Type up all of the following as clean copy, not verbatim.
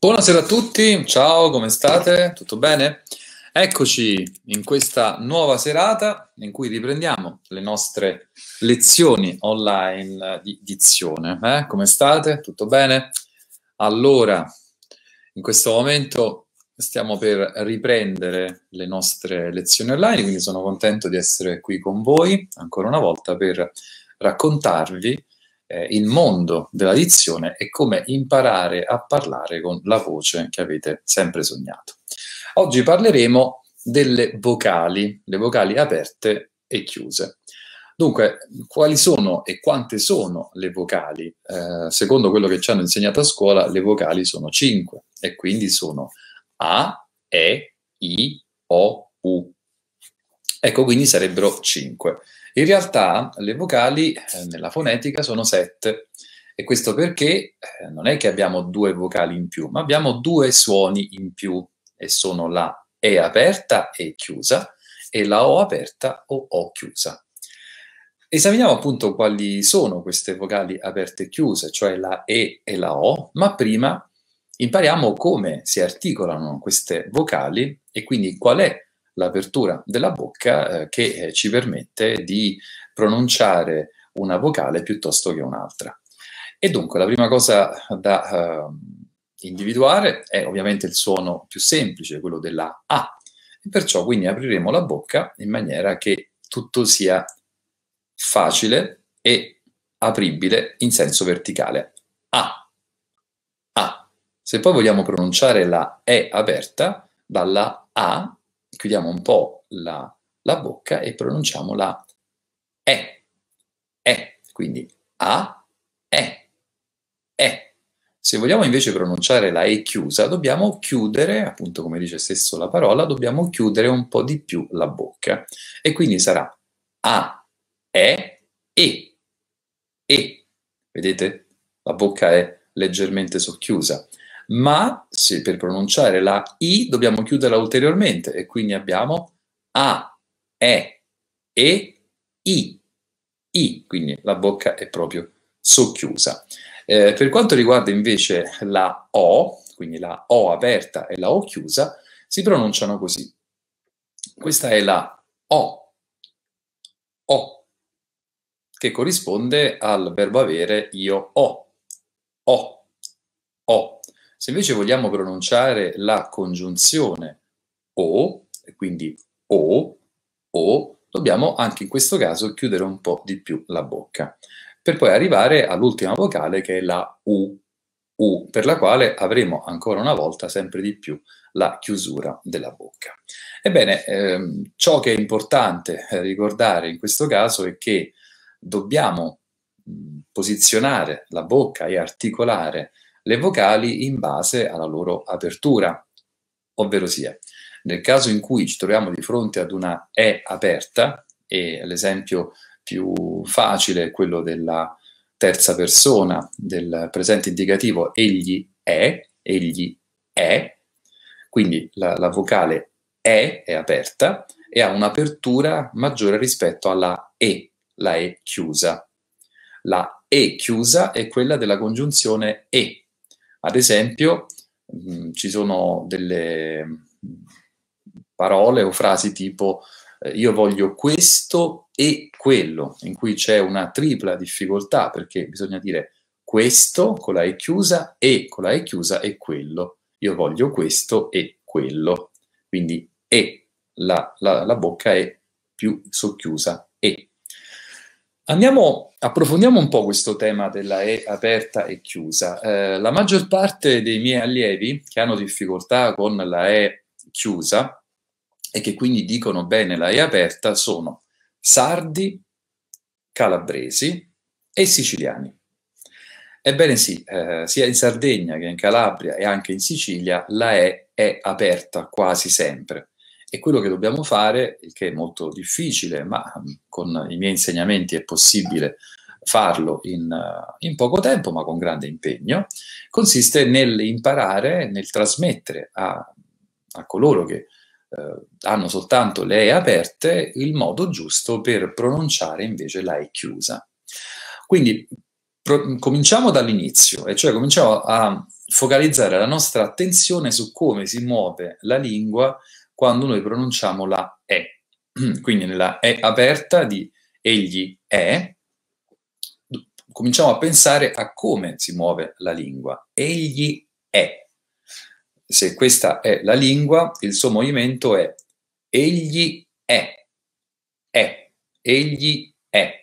Buonasera a tutti, ciao, come state? Tutto bene? Eccoci in questa nuova serata in cui riprendiamo le nostre lezioni online di dizione. Come state? Tutto bene? Allora, in questo momento stiamo per riprendere le nostre lezioni online, quindi sono contento di essere qui con voi ancora una volta per raccontarvi il mondo della dizione e come imparare a parlare con la voce che avete sempre sognato. Oggi parleremo delle vocali, le vocali aperte e chiuse. Dunque, quali sono e quante sono le vocali? Secondo quello che ci hanno insegnato a scuola, le vocali sono 5 e quindi sono A, E, I, O, U. Ecco, quindi sarebbero 5. In realtà le vocali nella fonetica sono 7 e questo perché non è che abbiamo 2 vocali in più, ma abbiamo 2 suoni in più e sono la E aperta e chiusa e la O aperta o O chiusa. Esaminiamo appunto quali sono queste vocali aperte e chiuse, cioè la E e la O, ma prima impariamo come si articolano queste vocali e quindi qual è l'apertura della bocca che ci permette di pronunciare una vocale piuttosto che un'altra. E dunque la prima cosa da individuare è ovviamente il suono più semplice, quello della A, e perciò quindi apriremo la bocca in maniera che tutto sia facile e apribile in senso verticale. A, A. Se poi vogliamo pronunciare la E aperta, dalla A chiudiamo un po' la bocca e pronunciamo la E, E, quindi A, E, E. Se vogliamo invece pronunciare la E chiusa, dobbiamo chiudere, appunto come dice stesso la parola, dobbiamo chiudere un po' di più la bocca. E quindi sarà A, E, E, E. Vedete? La bocca è leggermente socchiusa. Ma se per pronunciare la I dobbiamo chiuderla ulteriormente e quindi abbiamo A, E, I, I, quindi la bocca è proprio socchiusa. Per quanto riguarda invece la O, quindi la O aperta e la O chiusa, si pronunciano così. Questa è la O, O, che corrisponde al verbo avere io ho, O, O. Se invece vogliamo pronunciare la congiunzione O, quindi O, O, dobbiamo anche in questo caso chiudere un po' di più la bocca, per poi arrivare all'ultima vocale che è la U, U, per la quale avremo ancora una volta sempre di più la chiusura della bocca. Ebbene, ciò che è importante ricordare in questo caso è che dobbiamo posizionare la bocca e articolare le vocali in base alla loro apertura, ovvero sia, nel caso in cui ci troviamo di fronte ad una E aperta, e l'esempio più facile è quello della terza persona del presente indicativo, egli è, quindi la vocale E è aperta e ha un'apertura maggiore rispetto alla E, la E chiusa. La E chiusa è quella della congiunzione E. Ad esempio, ci sono delle parole o frasi tipo io voglio questo e quello, in cui c'è una tripla difficoltà, perché bisogna dire questo con la E chiusa e con la E chiusa e quello. Io voglio questo e quello. Quindi E, la bocca è più socchiusa, E. Approfondiamo un po' questo tema della E aperta e chiusa. La maggior parte dei miei allievi che hanno difficoltà con la E chiusa e che quindi dicono bene la E aperta sono sardi, calabresi e siciliani. Ebbene sì, sia in Sardegna che in Calabria e anche in Sicilia la E è aperta quasi sempre. E quello che dobbiamo fare, che è molto difficile, ma con i miei insegnamenti è possibile farlo in poco tempo, ma con grande impegno, consiste nell'imparare, nel trasmettere a coloro che hanno soltanto le E aperte il modo giusto per pronunciare invece la E chiusa. Quindi cominciamo dall'inizio, e cioè cominciamo a focalizzare la nostra attenzione su come si muove la lingua quando noi pronunciamo la E. Quindi nella E aperta di egli è, cominciamo a pensare a come si muove la lingua. Egli è. Se questa è la lingua, il suo movimento è egli è, egli è.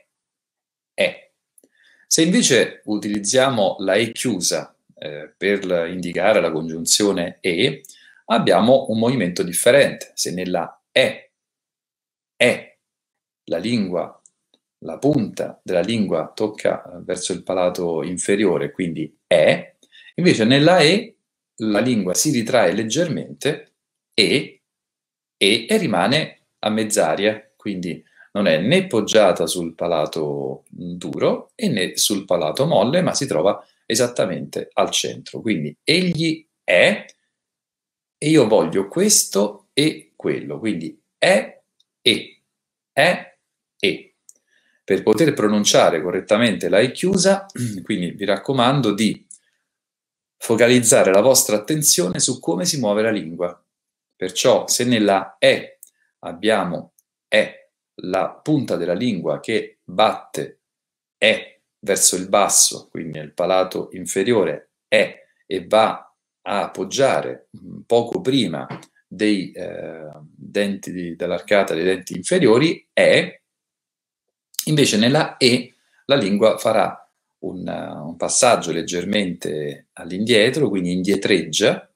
Se invece utilizziamo la E chiusa per indicare la congiunzione E, abbiamo un movimento differente. Se nella E, la lingua, la punta della lingua tocca verso il palato inferiore, quindi E, invece nella E la lingua si ritrae leggermente e rimane a mezz'aria, quindi non è né poggiata sul palato duro né sul palato molle, ma si trova esattamente al centro. Quindi egli è e io voglio questo e quello, quindi è. Per poter pronunciare correttamente la E chiusa, quindi vi raccomando di focalizzare la vostra attenzione su come si muove la lingua. Perciò se nella E abbiamo E, la punta della lingua che batte E verso il basso, quindi nel palato inferiore E, e va a appoggiare poco prima dei denti dell'arcata dei denti inferiori, E, invece nella E la lingua farà un passaggio leggermente all'indietro, quindi indietreggia,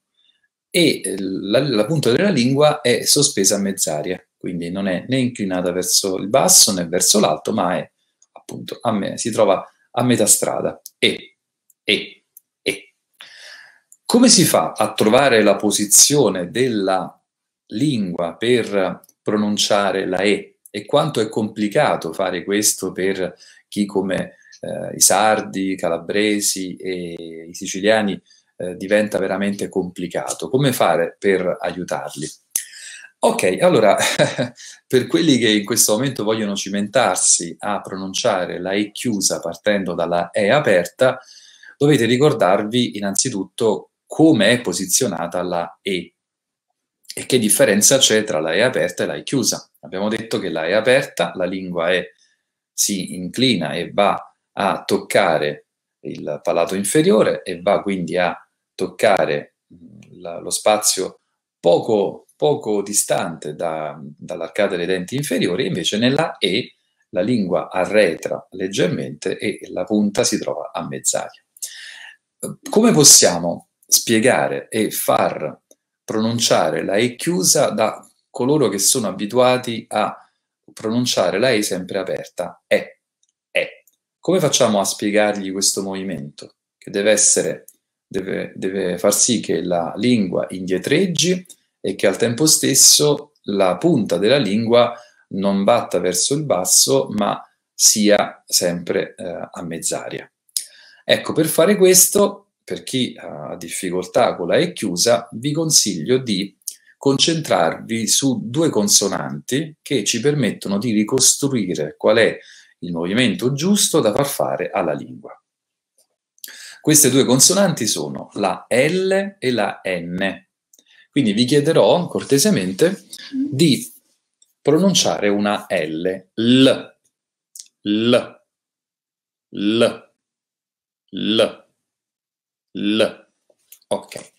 e la punta della lingua è sospesa a mezz'aria, quindi non è né inclinata verso il basso né verso l'alto, ma è appunto si trova a metà strada. E. Come si fa a trovare la posizione della lingua per pronunciare la E? E quanto è complicato fare questo per chi come i sardi, i calabresi e i siciliani diventa veramente complicato. Come fare per aiutarli? Ok, allora, per quelli che in questo momento vogliono cimentarsi a pronunciare la E chiusa partendo dalla E aperta, dovete ricordarvi innanzitutto come è posizionata la E e che differenza c'è tra la E aperta e la E chiusa. Abbiamo detto che la E aperta, la lingua E si inclina e va a toccare il palato inferiore e va quindi a toccare lo spazio poco distante dall'arcata dei denti inferiori, invece nella E la lingua arretra leggermente e la punta si trova a mezz'aria. Come possiamo spiegare e far pronunciare la E chiusa da coloro che sono abituati a pronunciare la E sempre aperta? Come facciamo a spiegargli questo movimento? Che deve far sì che la lingua indietreggi e che al tempo stesso la punta della lingua non batta verso il basso, ma sia sempre a mezz'aria. Ecco, per fare questo, per chi ha difficoltà con la E chiusa, vi consiglio di concentrarvi su due consonanti che ci permettono di ricostruire qual è il movimento giusto da far fare alla lingua. Queste due consonanti sono la L e la N. Quindi vi chiederò cortesemente di pronunciare una L. L. Ok.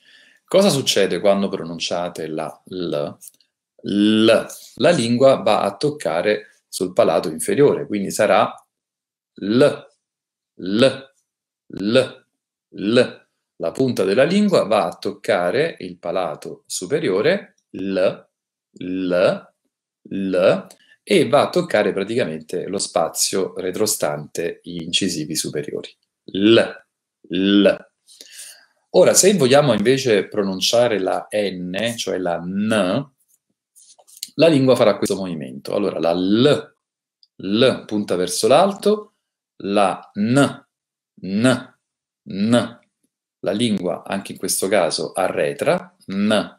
Cosa succede quando pronunciate la L? La lingua va a toccare sul palato inferiore, quindi sarà l. La punta della lingua va a toccare il palato superiore, l, e va a toccare praticamente lo spazio retrostante gli incisivi superiori, l. Ora, se vogliamo invece pronunciare la N, cioè la N, la lingua farà questo movimento. Allora, la L punta verso l'alto, la N. La lingua, anche in questo caso, arretra, N.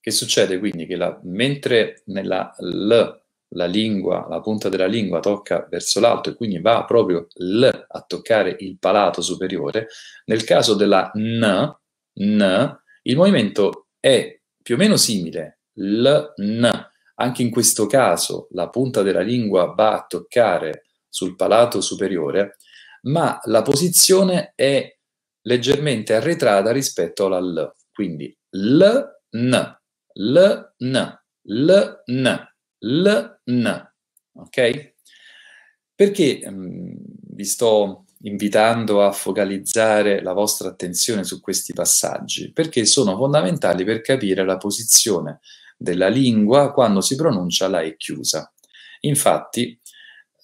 Che succede quindi? Che mentre nella L la lingua, la punta della lingua tocca verso l'alto e quindi va proprio L a toccare il palato superiore. Nel caso della N, il movimento è più o meno simile, L-N. Anche in questo caso la punta della lingua va a toccare sul palato superiore, ma la posizione è leggermente arretrata rispetto alla L. Quindi L-N, L-N, L-N, L-N. Ok? Perché vi sto invitando a focalizzare la vostra attenzione su questi passaggi? Perché sono fondamentali per capire la posizione della lingua quando si pronuncia la E chiusa. Infatti,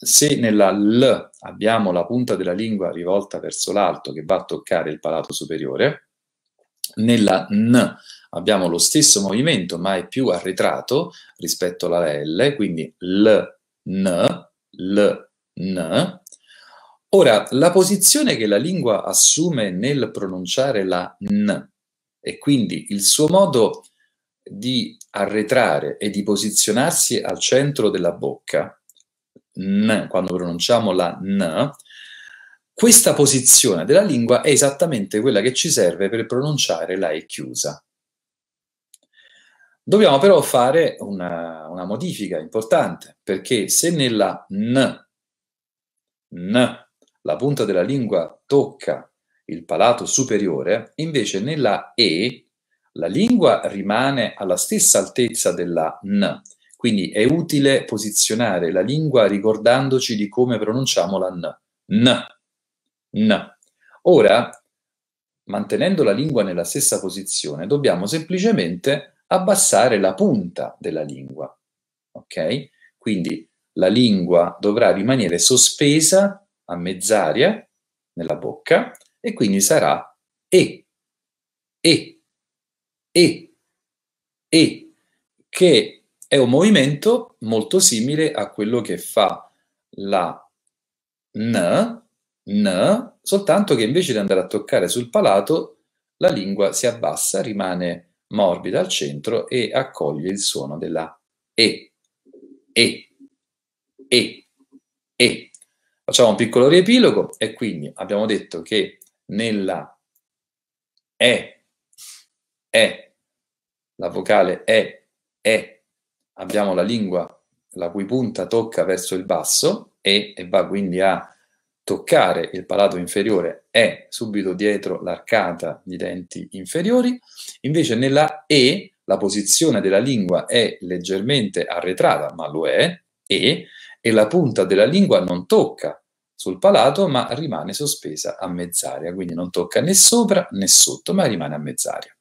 se nella L abbiamo la punta della lingua rivolta verso l'alto che va a toccare il palato superiore, nella N abbiamo lo stesso movimento ma è più arretrato rispetto alla L, quindi L-N, L-N. Ora, la posizione che la lingua assume nel pronunciare la N e quindi il suo modo di arretrare e di posizionarsi al centro della bocca, N, quando pronunciamo la N, questa posizione della lingua è esattamente quella che ci serve per pronunciare la E chiusa. Dobbiamo però fare una modifica importante, perché se nella N, la punta della lingua tocca il palato superiore, invece nella E la lingua rimane alla stessa altezza della N, quindi è utile posizionare la lingua ricordandoci di come pronunciamo la N. N. N. Ora, mantenendo la lingua nella stessa posizione, dobbiamo semplicemente abbassare la punta della lingua, ok? Quindi la lingua dovrà rimanere sospesa a mezz'aria nella bocca e quindi sarà E, che è un movimento molto simile a quello che fa la N, soltanto che invece di andare a toccare sul palato, la lingua si abbassa, rimane morbida al centro e accoglie il suono della E. Facciamo un piccolo riepilogo e quindi abbiamo detto che nella E, la vocale E, abbiamo la lingua la cui punta tocca verso il basso e va quindi a toccare il palato inferiore, E subito dietro l'arcata di denti inferiori. Invece nella E la posizione della lingua è leggermente arretrata, ma lo è, e la punta della lingua non tocca sul palato ma rimane sospesa a mezz'aria, quindi non tocca né sopra né sotto ma rimane a mezz'aria.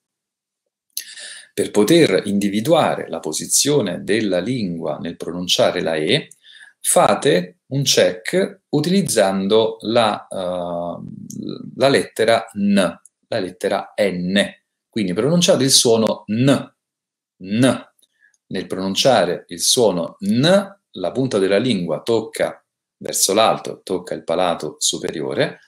Per poter individuare la posizione della lingua nel pronunciare la E, fate un check utilizzando la lettera N, la lettera N. Quindi pronunciate il suono N, N. Nel pronunciare il suono N, la punta della lingua tocca verso l'alto, tocca il palato superiore,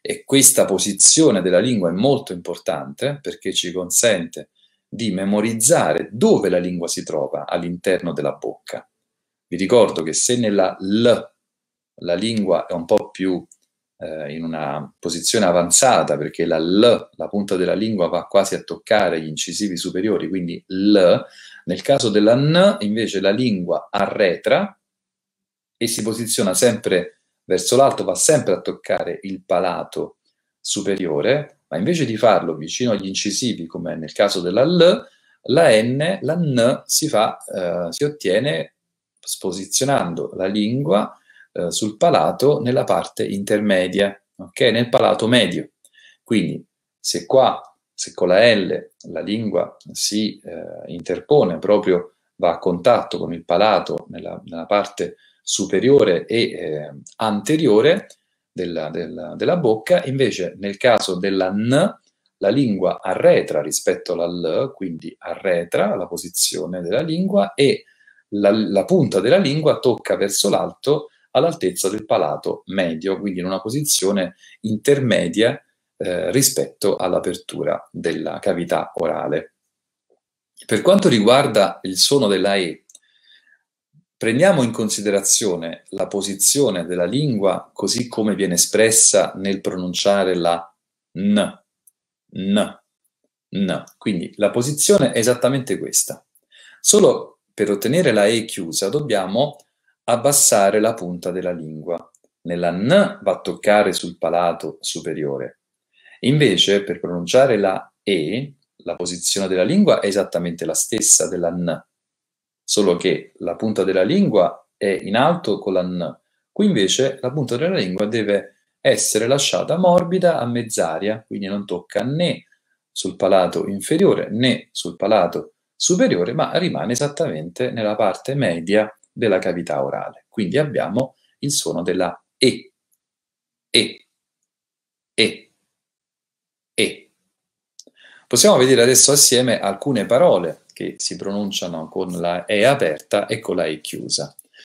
e questa posizione della lingua è molto importante perché ci consente di memorizzare dove la lingua si trova all'interno della bocca. Vi ricordo che se nella L la lingua è un po' più in una posizione avanzata, perché la L, la punta della lingua va quasi a toccare gli incisivi superiori, quindi L, nel caso della N invece la lingua arretra e si posiziona sempre verso l'alto, va sempre a toccare il palato superiore, ma invece di farlo vicino agli incisivi, come nel caso della L, la N si ottiene posizionando la lingua sul palato nella parte intermedia, ok? Nel palato medio. Quindi se con la L la lingua si interpone, proprio va a contatto con il palato nella parte superiore e anteriore della bocca, invece nel caso della N la lingua arretra rispetto alla L, quindi arretra la posizione della lingua e la punta della lingua tocca verso l'alto all'altezza del palato medio, quindi in una posizione intermedia rispetto all'apertura della cavità orale. Per quanto riguarda il suono della E, prendiamo in considerazione la posizione della lingua così come viene espressa nel pronunciare la n, n, n. Quindi la posizione è esattamente questa. Solo per ottenere la e chiusa dobbiamo abbassare la punta della lingua. Nella n va a toccare sul palato superiore. Invece, per pronunciare la e, la posizione della lingua è esattamente la stessa della n. Solo che la punta della lingua è in alto con la n. Qui invece la punta della lingua deve essere lasciata morbida a mezz'aria, quindi non tocca né sul palato inferiore né sul palato superiore, ma rimane esattamente nella parte media della cavità orale. Quindi abbiamo il suono della e. E. E. E. Possiamo vedere adesso assieme alcune parole che si pronunciano con la E aperta e con la E chiusa.